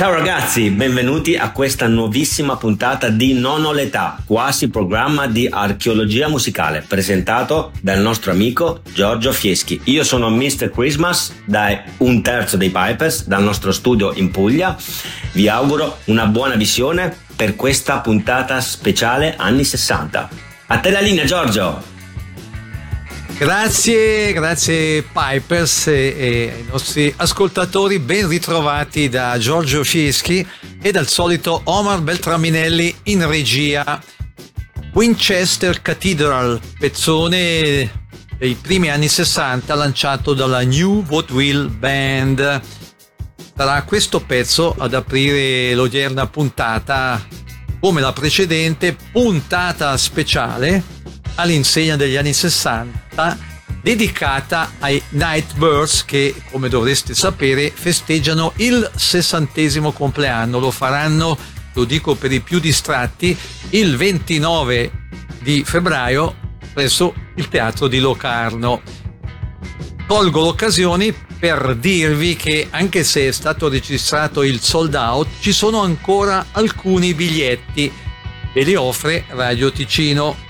Ciao ragazzi, benvenuti a questa nuovissima puntata di Non ho l'età, quasi programma di archeologia musicale, presentato dal nostro amico Giorgio Fieschi. Io sono Mr. Christmas, da un terzo dei Pipers, dal nostro studio in Puglia. Vi auguro una buona visione per questa puntata speciale anni 60. A te la linea, Giorgio! Grazie Pipers e ai nostri ascoltatori, ben ritrovati da Giorgio Fieschi e dal solito Omar Beltraminelli in regia. Winchester Cathedral, pezzone dei primi anni 60 lanciato dalla New Vaudeville Band. Sarà questo pezzo ad aprire l'odierna puntata, come la precedente puntata speciale all'insegna degli anni 60, dedicata ai Nightbirds, che, come dovreste sapere, festeggiano il 60° compleanno. Lo faranno, lo dico per i più distratti, il 29 di febbraio presso il Teatro di Locarno. Colgo l'occasione per dirvi che, anche se è stato registrato il sold out, ci sono ancora alcuni biglietti e li offre Radio Ticino.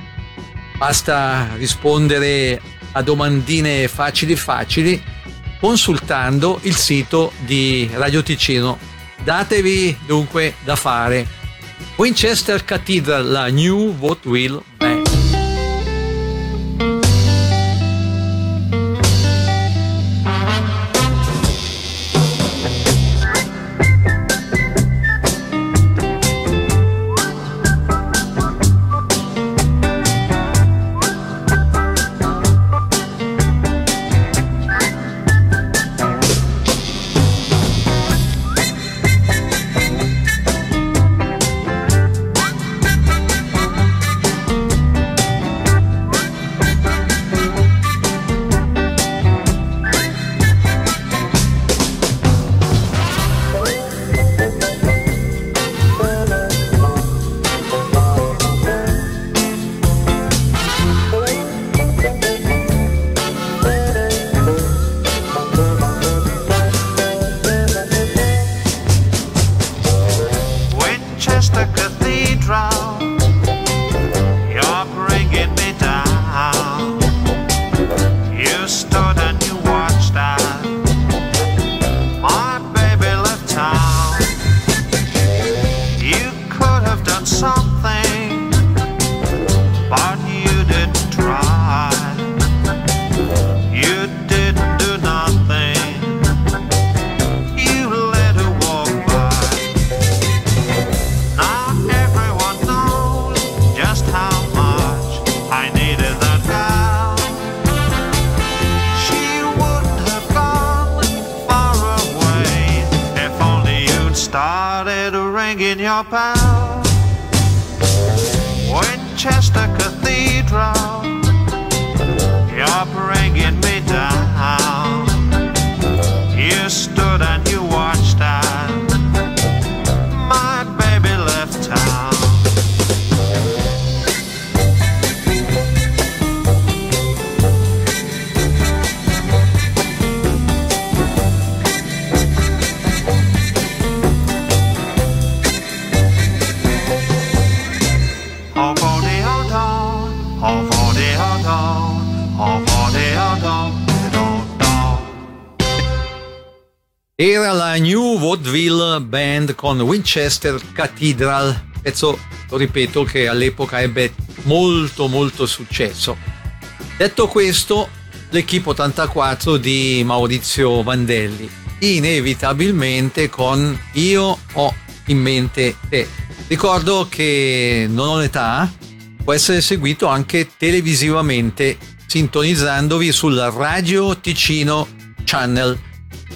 Basta rispondere a domandine facili consultando il sito di Radio Ticino. Datevi dunque da fare. Winchester Cathedral, la New Vaudeville Band. Era la New Vaudeville Band con Winchester Cathedral, pezzo, lo ripeto, che all'epoca ebbe molto successo. Detto questo, l'Equipe 84 di Maurizio Vandelli, inevitabilmente con Io ho in mente te. Ricordo che Non ho l'età può essere seguito anche televisivamente, sintonizzandovi sul Radio Ticino Channel.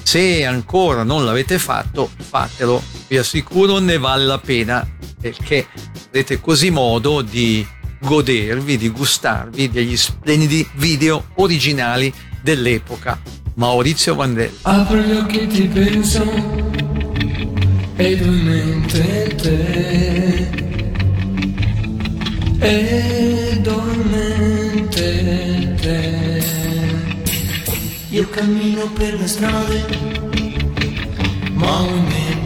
Se ancora non l'avete fatto, fatelo, vi assicuro ne vale la pena, perché avrete così modo di godervi, di gustarvi degli splendidi video originali dell'epoca. Maurizio Vandelli. Apro gli occhi, ti penso ed ho in mente te, ed ho in mente te. Io cammino per le strade, ma ho in mente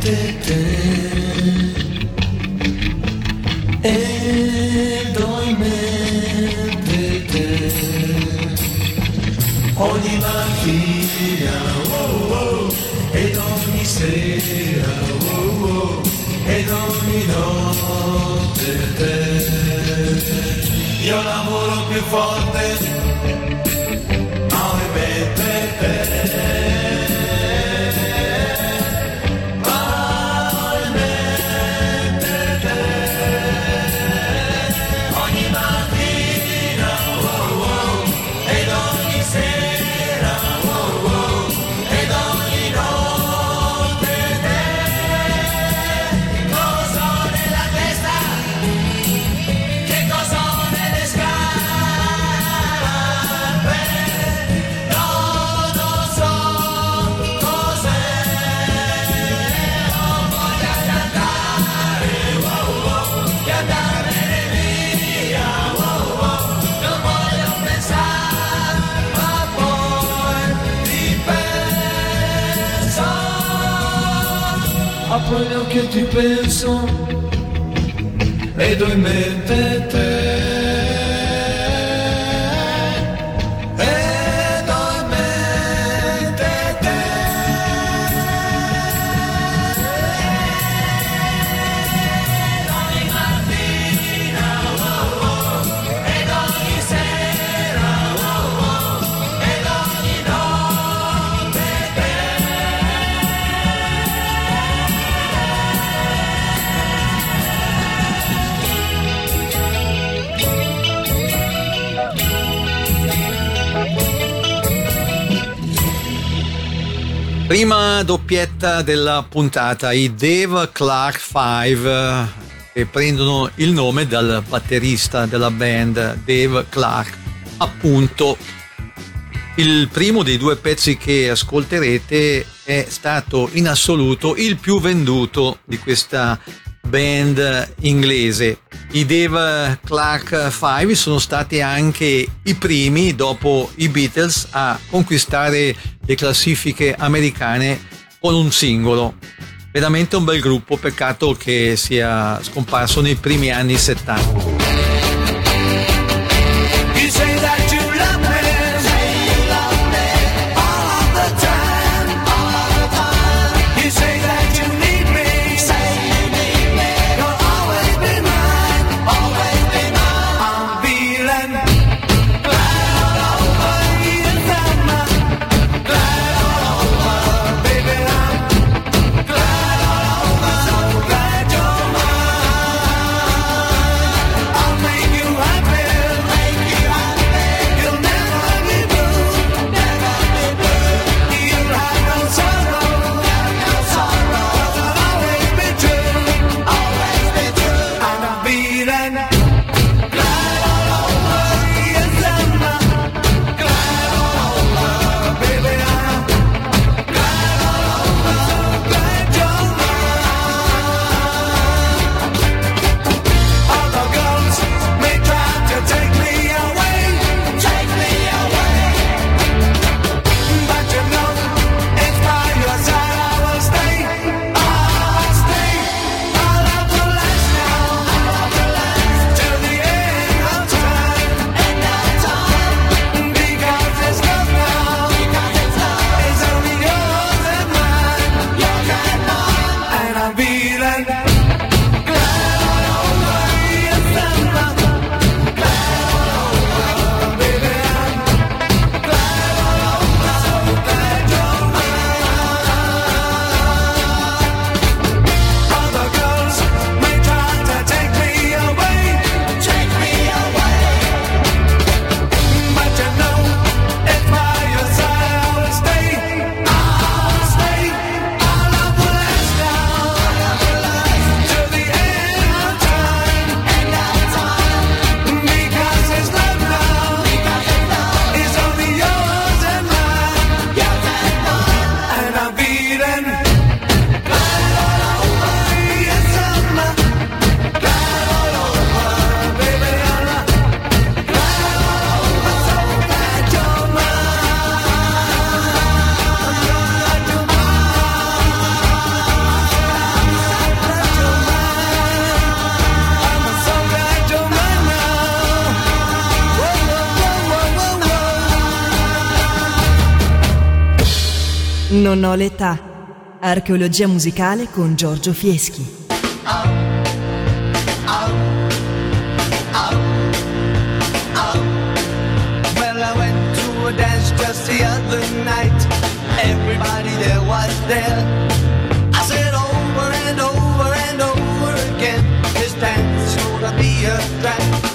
Quello che ti penso ed ho in mente te. Prima doppietta della puntata, i Dave Clark 5, che prendono il nome dal batterista della band, Dave Clark. Appunto, il primo dei due pezzi che ascolterete è stato in assoluto il più venduto di questa band inglese. I Dave Clark 5 sono stati anche i primi, dopo i Beatles, a conquistare le classifiche americane con un singolo. Veramente un bel gruppo, peccato che sia scomparso nei primi anni 70. Non ho l'età. Archeologia musicale con Giorgio Fieschi. Well, I went to a dance just the other night. Everybody there was there. I said over and over and over again, this dance is gonna be a trap.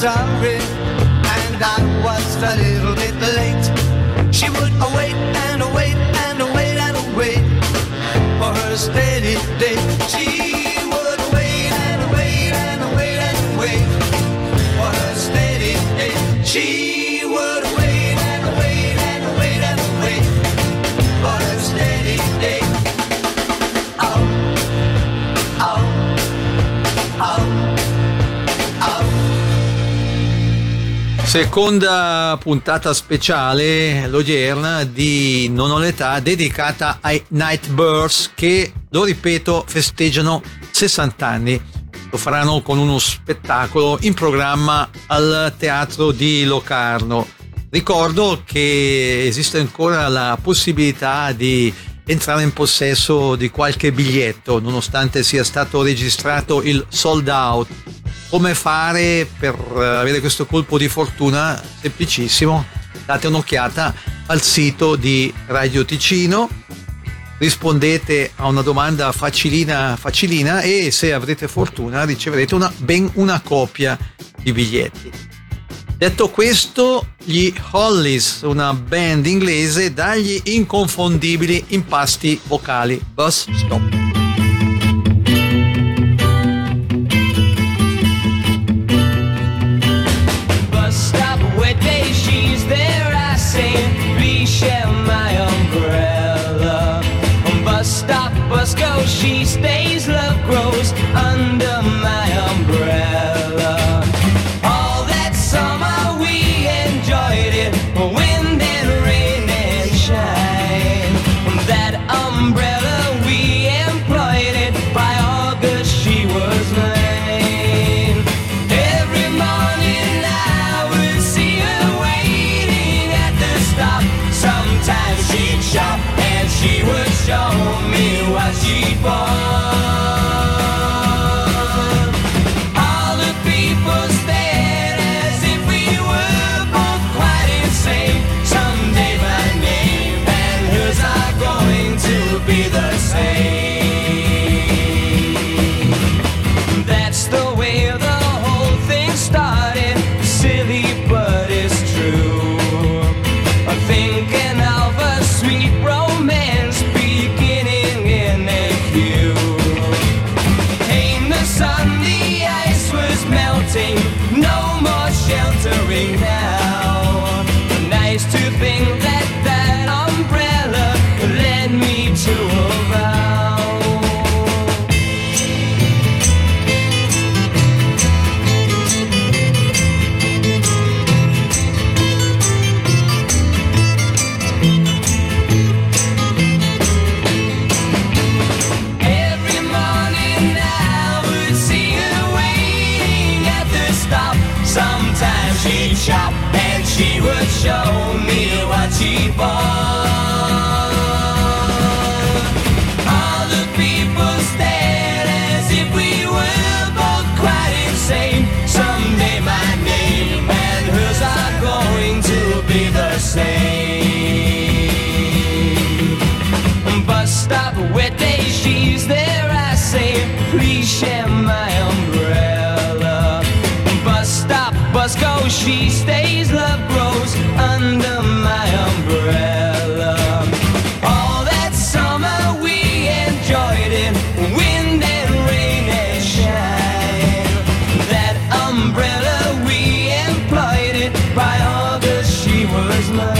Sorry, and I was a little bit late. She would await and await and await and await for her steady day. She would wait and await and await and await for her steady day. She would wait and await and await and await for her steady day. Out, out, out. Seconda puntata speciale, l'odierna, di Non ho l'età, dedicata ai Nightbirds che, lo ripeto, festeggiano 60 anni. Lo faranno con uno spettacolo in programma al Teatro di Locarno. Ricordo che esiste ancora la possibilità di entrare in possesso di qualche biglietto, nonostante sia stato registrato il sold out. Come fare per avere questo colpo di fortuna? Semplicissimo, date un'occhiata al sito di Radio Ticino, rispondete a una domanda facilina e se avrete fortuna riceverete ben una copia di biglietti. Detto questo, gli Hollies, una band inglese dagli inconfondibili impasti vocali Bus Stop. Share my umbrella on bus stop, bus go. She stays, love grows under my umbrella. All that summer we enjoyed it, wind and rain and shine. On that umbrella we. she stays, love grows under my umbrella. All that summer we enjoyed in wind and rain and shine. That umbrella we employed it, by August she was mine.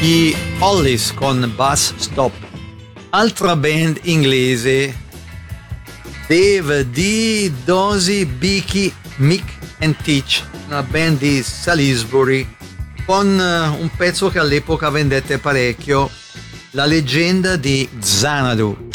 Gli Hollies con Bus Stop. Altra band inglese, Dave Dee Dozy Beaky Mick and Tich, una band di Salisbury, con un pezzo che all'epoca vendette parecchio, La leggenda di Xanadu.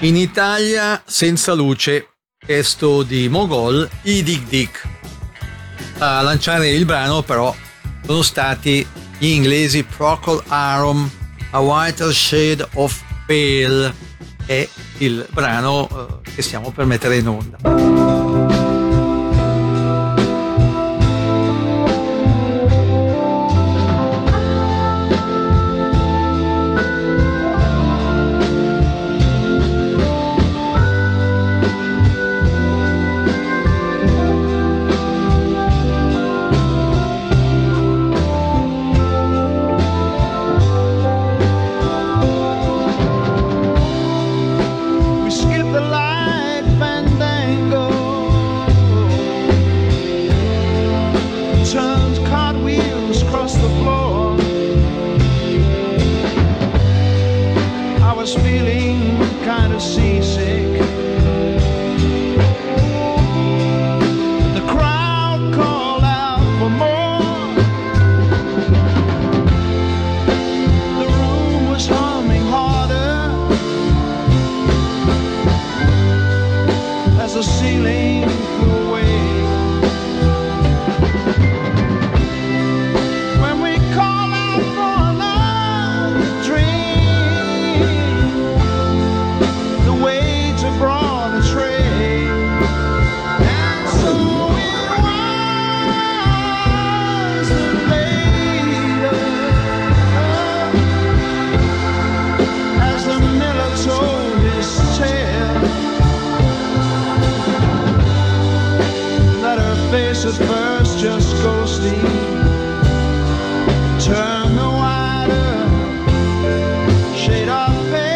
In Italia, Senza luce, testo di Mogol, i Dick Dick. A lanciare il brano però sono stati gli inglesi Procol Harum, A Whiter Shade of Pale, è il brano che stiamo per mettere in onda. We skip the light fandango, faces first, just go steep. Turn the wider shade off veil.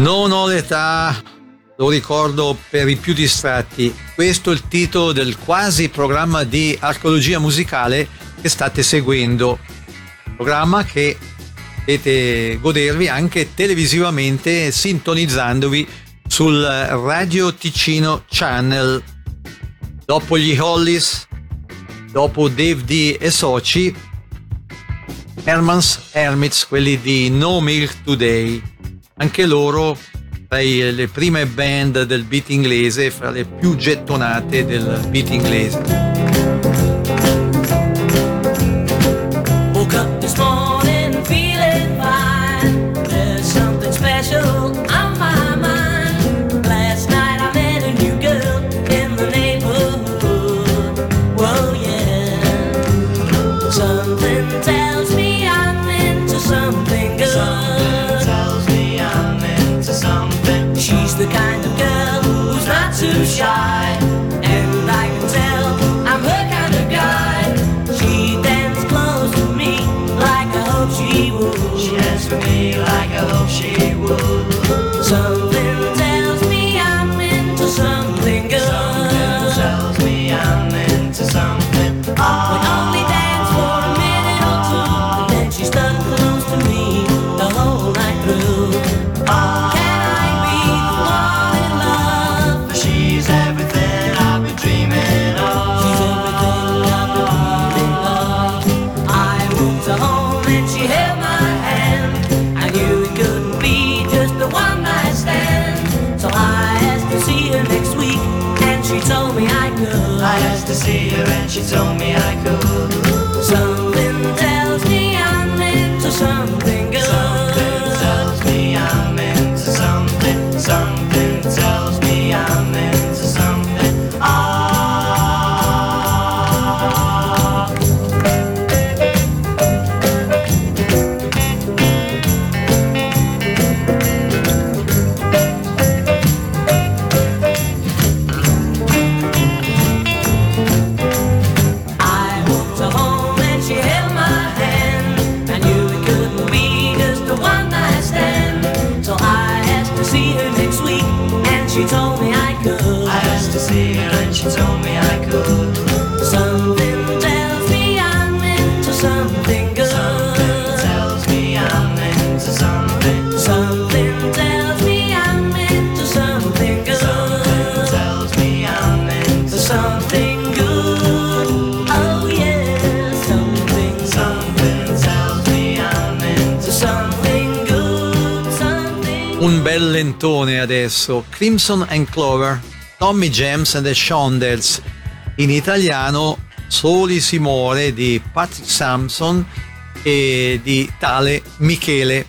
Non ho l'età, lo ricordo per i più distratti. Questo è il titolo del quasi programma di archeologia musicale che state seguendo. Programma che potete godervi anche televisivamente sintonizzandovi sul Radio Ticino Channel. Dopo gli Hollies, dopo Dave Dee e soci, Herman's Hermits, quelli di No Milk Today. Anche loro tra le prime band del beat inglese, fra le più gettonate del beat inglese. She's the kind of girl who's not too shy, and I can tell un bel lentone adesso, Crimson and Clover, Tommy James and the Shondells, in italiano Soli si muore di Patrick Sampson e di tale Michele.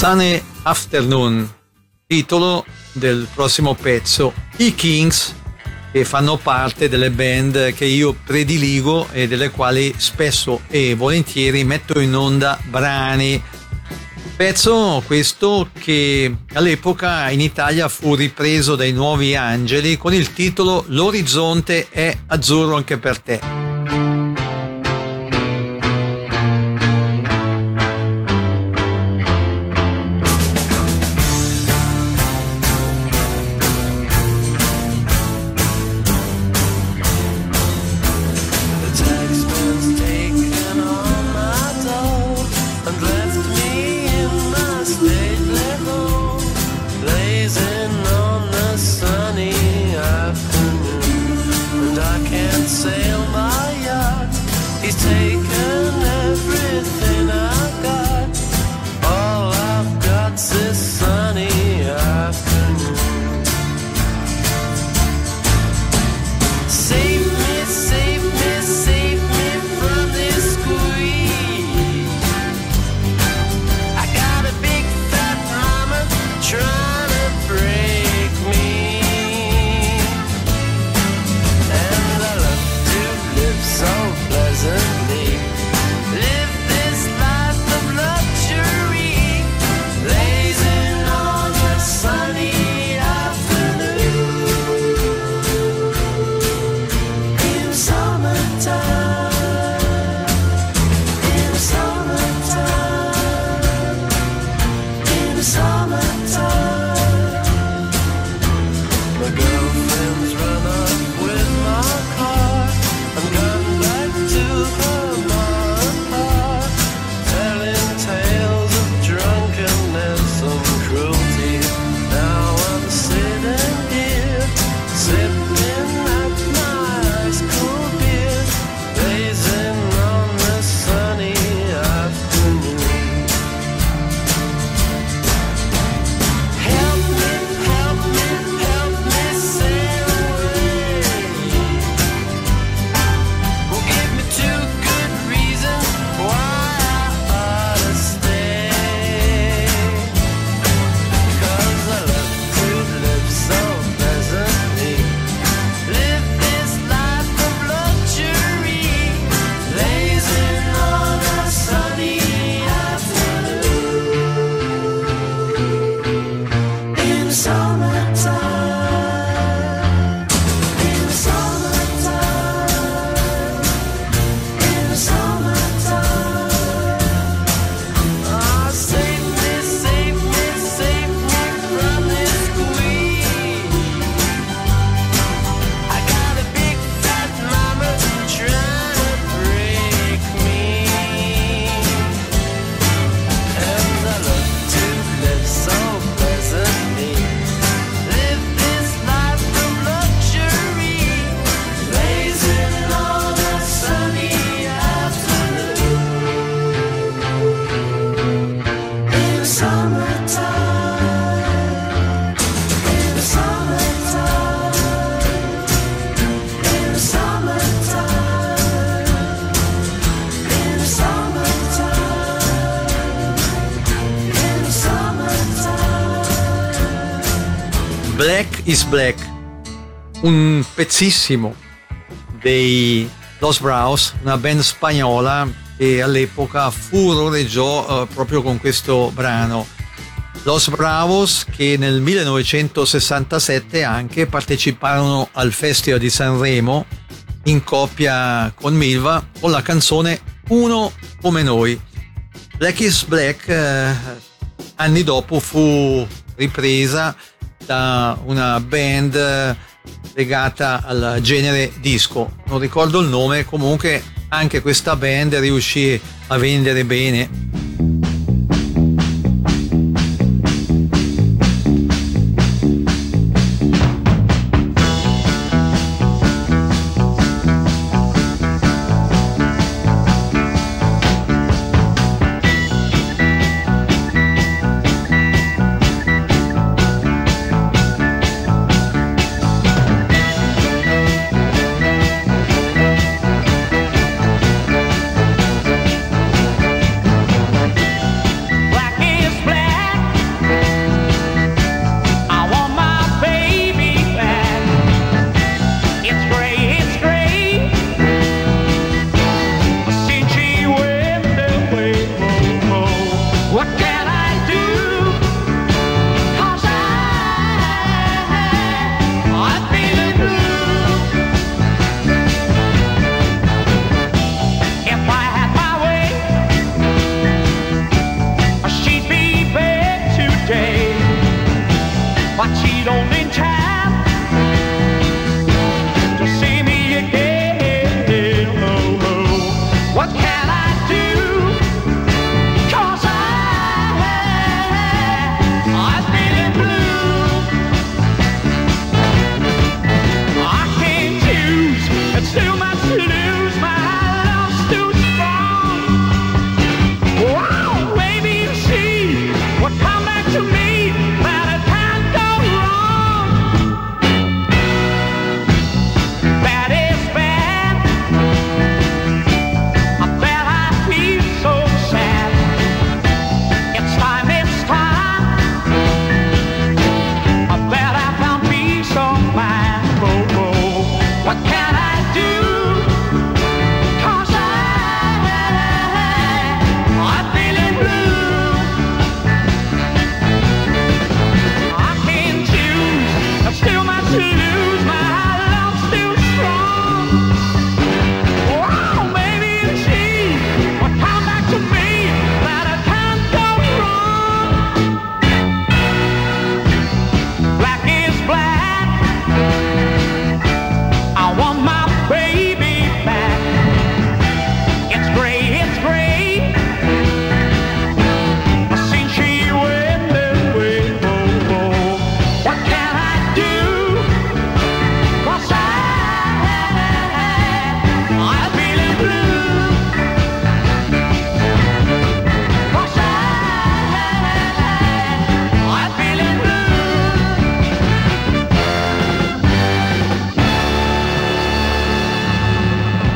Sunny Afternoon, titolo del prossimo pezzo. I Kings, che fanno parte delle band che io prediligo e delle quali spesso e volentieri metto in onda brani. Pezzo questo che all'epoca in Italia fu ripreso dai Nuovi Angeli con il titolo L'orizzonte è azzurro anche per te. Pleasantly Black is Black, un pezzissimo dei Los Bravos, una band spagnola che all'epoca furoreggiò proprio con questo brano. Los Bravos che nel 1967 anche parteciparono al Festival di Sanremo in coppia con Milva con la canzone Uno come noi. Black is Black anni dopo fu ripresa da una band legata al genere disco, non ricordo il nome, comunque anche questa band riuscì a vendere bene.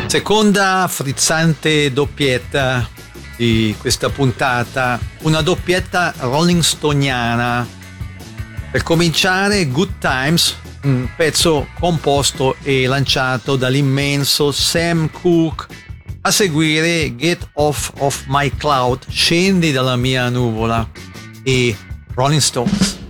Seconda frizzante doppietta di questa puntata, una doppietta Rolling Stoniana. Per cominciare, Good Times, un pezzo composto e lanciato dall'immenso Sam Cooke. A seguire Get Off of My Cloud, scendi dalla mia nuvola, e Rolling Stones.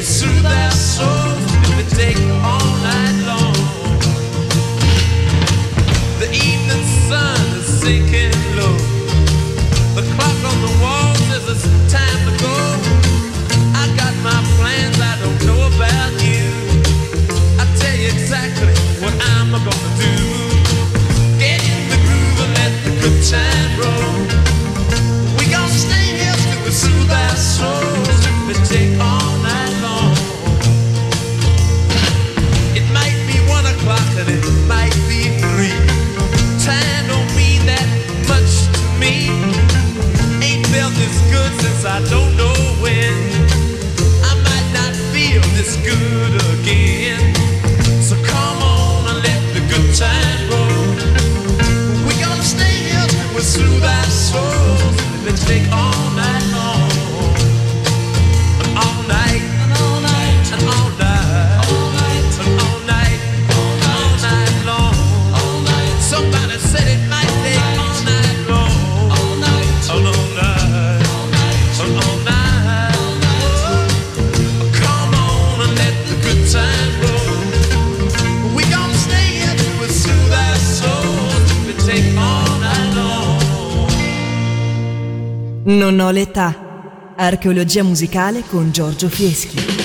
Soon Non ho l'età. Archeologia musicale con Giorgio Fieschi.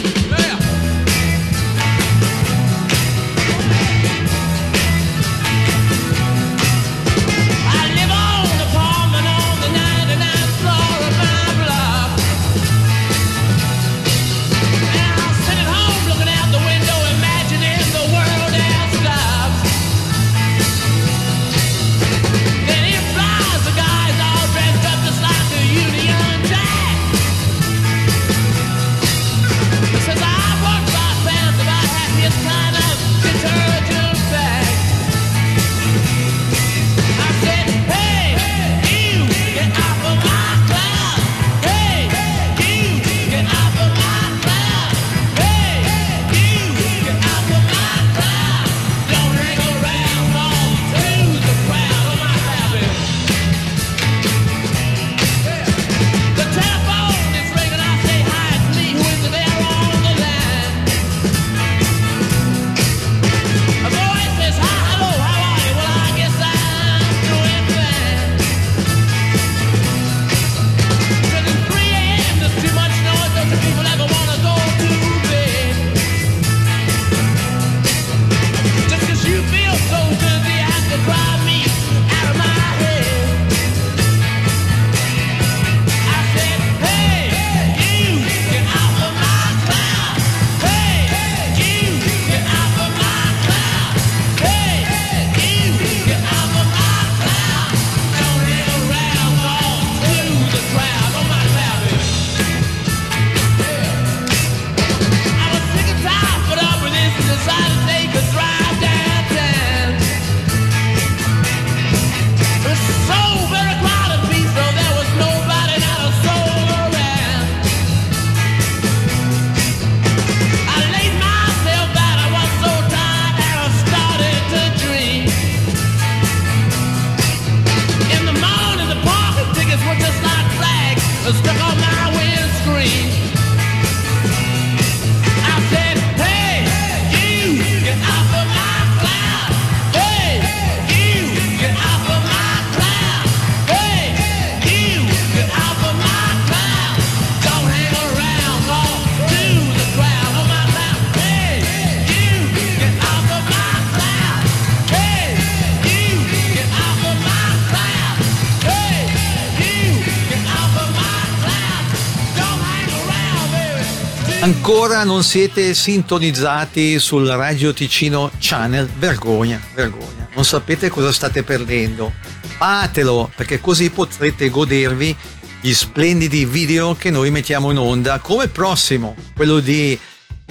Ancora non siete sintonizzati sul Radio Ticino Channel? Vergogna, vergogna. Non sapete cosa state perdendo. Fatelo, perché così potrete godervi gli splendidi video che noi mettiamo in onda, come prossimo, quello di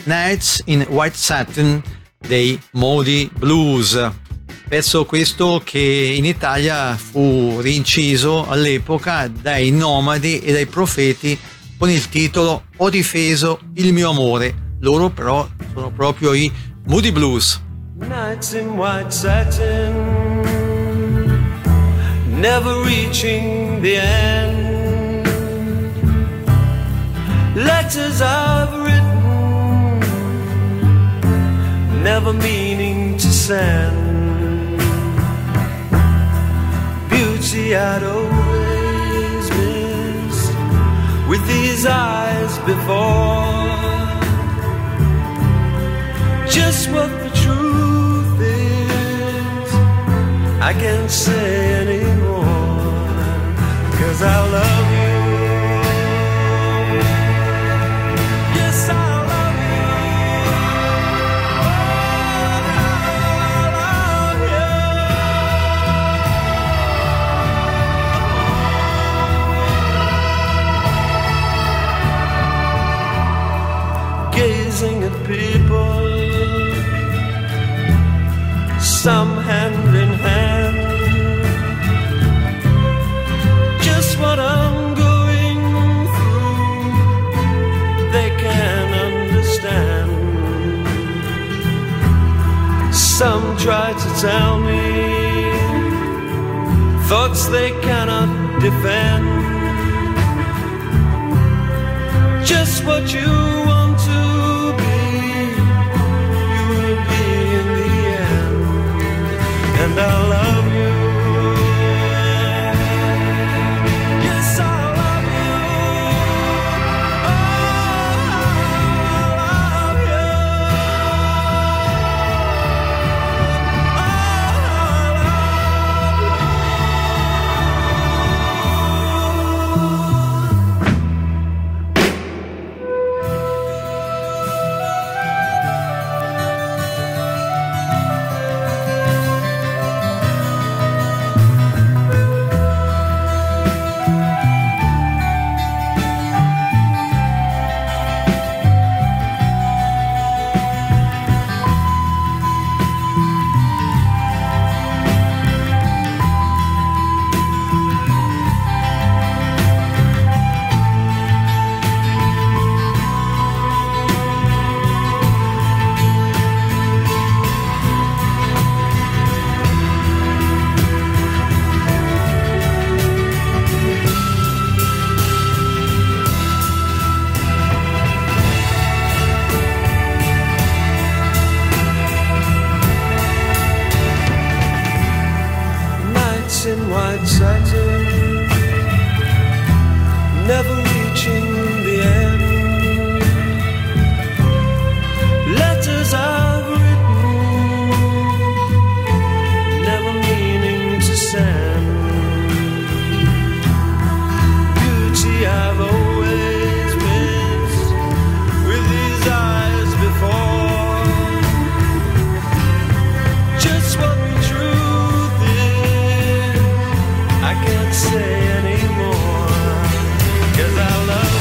Nights in White Satin dei Moody Blues. Pezzo questo che in Italia fu rinciso all'epoca dai Nomadi e dai Profeti con il titolo Ho difeso il mio amore. Loro però sono proprio i Moody Blues. Nights in white satin, never reaching the end. Letters I've written, never meaning to send. Beauty I'd always been with these eyes before. Just what the truth is I can't say anymore, 'cause I love you. Yes, I love you. Oh, I love you. Gazing at people, some hand in hand. Just what I'm going through, they can understand. Some try to tell me thoughts they cannot defend. Just what you want to and I love you. Yes, I love you. white satin, never reaching the end. Letters I've written, never meaning to send. Beauty I've always missed with these eyes before. Just what the truth is, I can't say anymore. 'Cause I love you.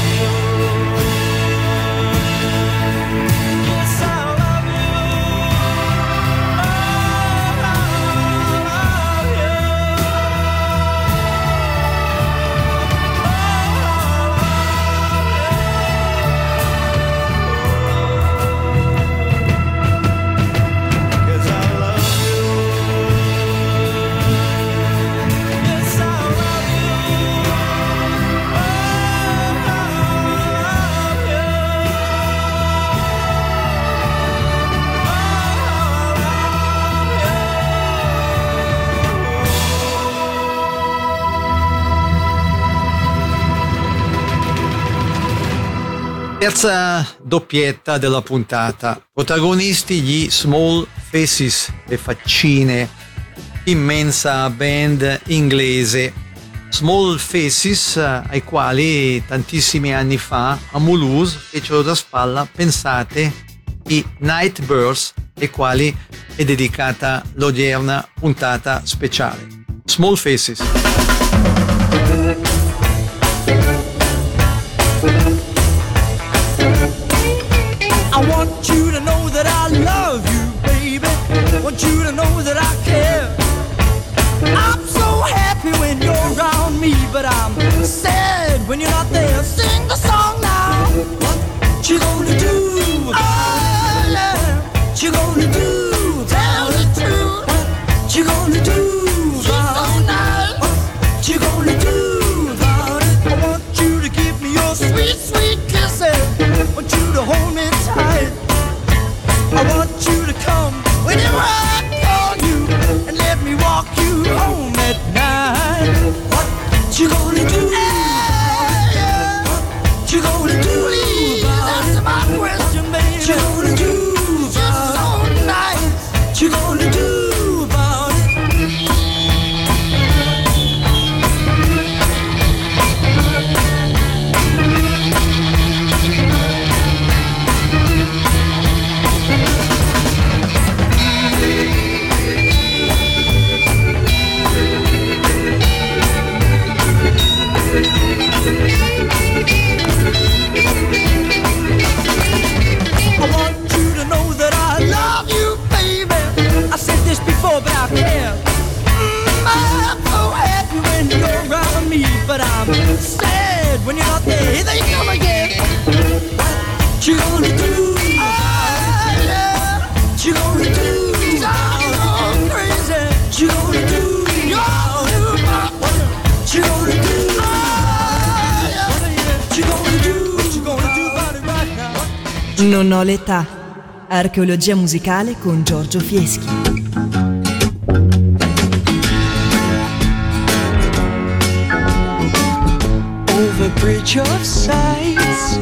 Terza doppietta della puntata, protagonisti gli Small Faces, le faccine, immensa band inglese. Small Faces ai quali tantissimi anni fa a Mulhouse fecero da spalla, pensate, i Nightbirds, ai quali è dedicata l'odierna puntata speciale. Small Faces. You to know that I care. I'm so happy when you're around me, but I'm sad when you're not there. Sing the song now. What you gonna do? Oh yeah, what you gonna do? Tell the truth. What you gonna do? What you gonna do about it? I want you to give me your sweet, sweet kisses. I want you to hold me tight. I want you to come when you run. Home at night. What you gonna do? Yeah, yeah. What you gonna do? Please answer my question, baby. What you gonna do? Just all night. What you gonna do about it? But I care. I'm so happy when you're around me, but I'm sad when you're not there. Here they come again. What you gonna do? Oh, yeah. What you gonna do? I'm so crazy. What you gonna do? What you gonna do? Oh, yeah. What you gonna do? What you gonna do about it right now? Non ho l'età. Archeologia musicale con Giorgio Fieschi. Bridge of sights,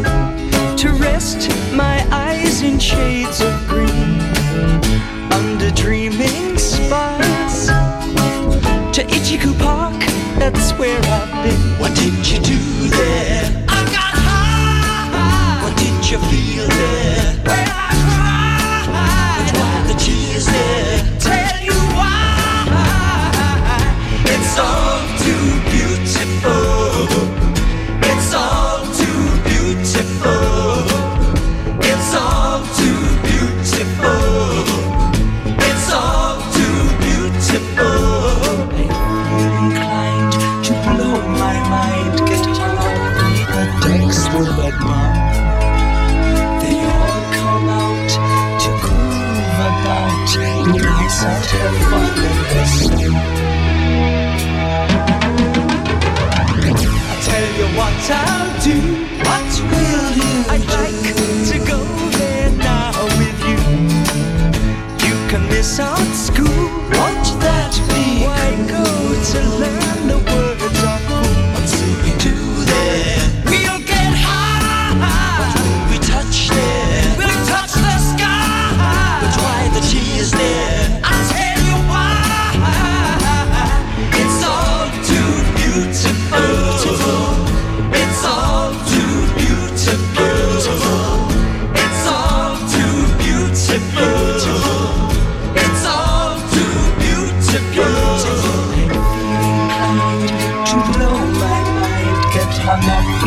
to rest my eyes in shades of green, under dreaming spires, to Ichiku Park, that's where I've been. What did you do there? I got high. What did you feel there? When I cried. Which one the tears there? Tell you why. It's all too beautiful. It's all too beautiful. It's all too beautiful. It's all too beautiful. I'm inclined to blow my mind. Get along with the decks, the red mom. They all come out to groove about. And I sat here falling asleep. Tell you what I'll do. What will you do? I'd like to go there now with you. You can miss out school. Won't that be? Why go to learn?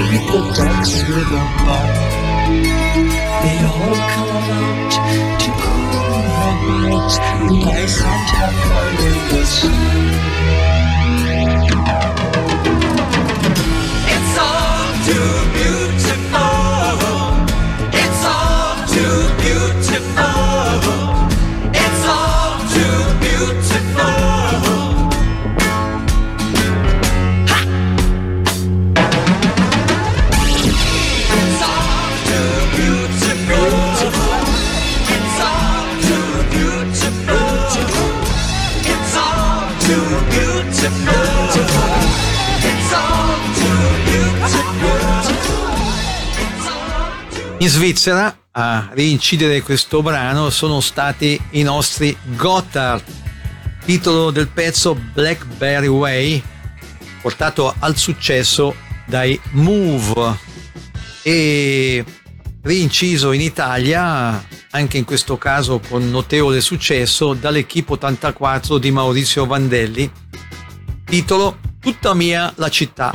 beat the ducks with a bop. They all come out to cool their heads. The ice on top under the snow. It's all too beautiful. It's all too beautiful. It's all too beautiful. In Svizzera a reincidere questo brano sono stati i nostri Gotthard, titolo del pezzo Blackberry Way, portato al successo dai Move e reinciso in Italia, anche in questo caso con notevole successo, dall'Equipe 84 di Maurizio Vandelli, titolo Tutta mia la città.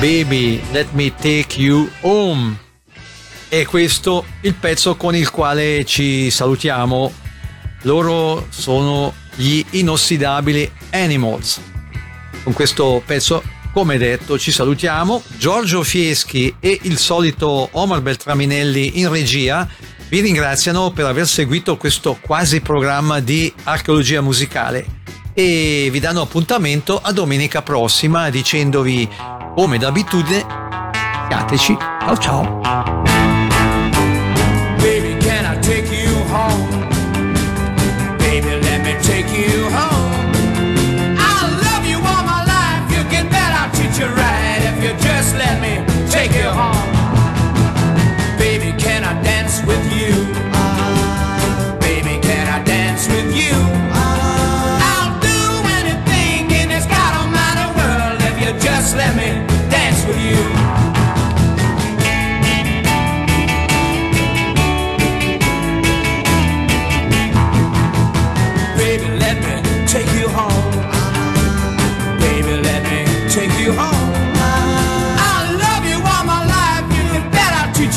Baby, let me take you home. E questo il pezzo con il quale ci salutiamo. Loro sono gli inossidabili Animals. Con questo pezzo, come detto, ci salutiamo. Giorgio Fieschi e il solito Omar Beltraminelli in regia vi ringraziano per aver seguito questo quasi programma di archeologia musicale e vi danno appuntamento a domenica prossima dicendovi, come d'abitudine, cateci, ciao ciao! home. Baby, let me take you home. I'll love you all my life. You get better, I'll treat you right if you just let me take you home. Baby, can I dance with you? Baby, can I dance with you? I'll do anything in this God Almighty world if you just let me dance with you.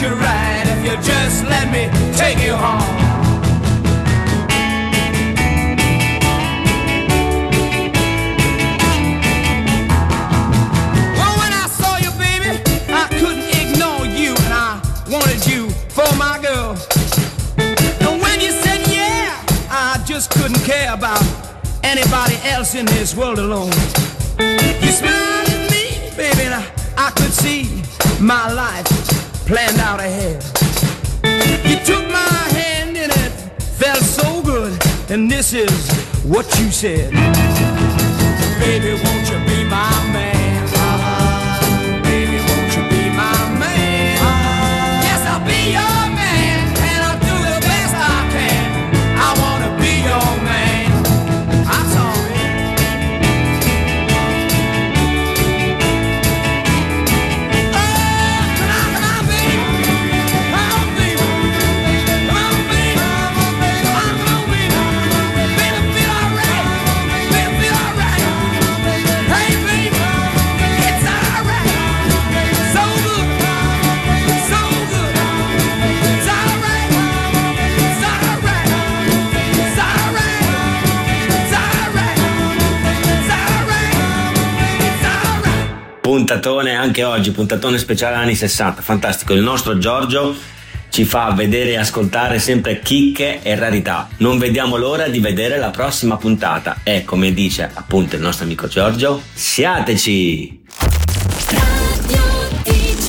You're right if you just let me take you home. Well, when I saw you, baby, I couldn't ignore you, and I wanted you for my girl. And when you said yeah, I just couldn't care about anybody else in this world alone. You smiled at me, baby, and I could see my life planned out ahead. You took my hand and it felt so good, and this is what you said. Baby, won't you be my man? Baby, won't you be my man? Yes, I'll be your man, and I'll do the best I can. I want to be your man. I'm puntatone anche oggi, puntatone speciale anni 60, fantastico. Il nostro Giorgio ci fa vedere e ascoltare sempre chicche e rarità. Non vediamo l'ora di vedere la prossima puntata e, come dice appunto il nostro amico Giorgio, siateci!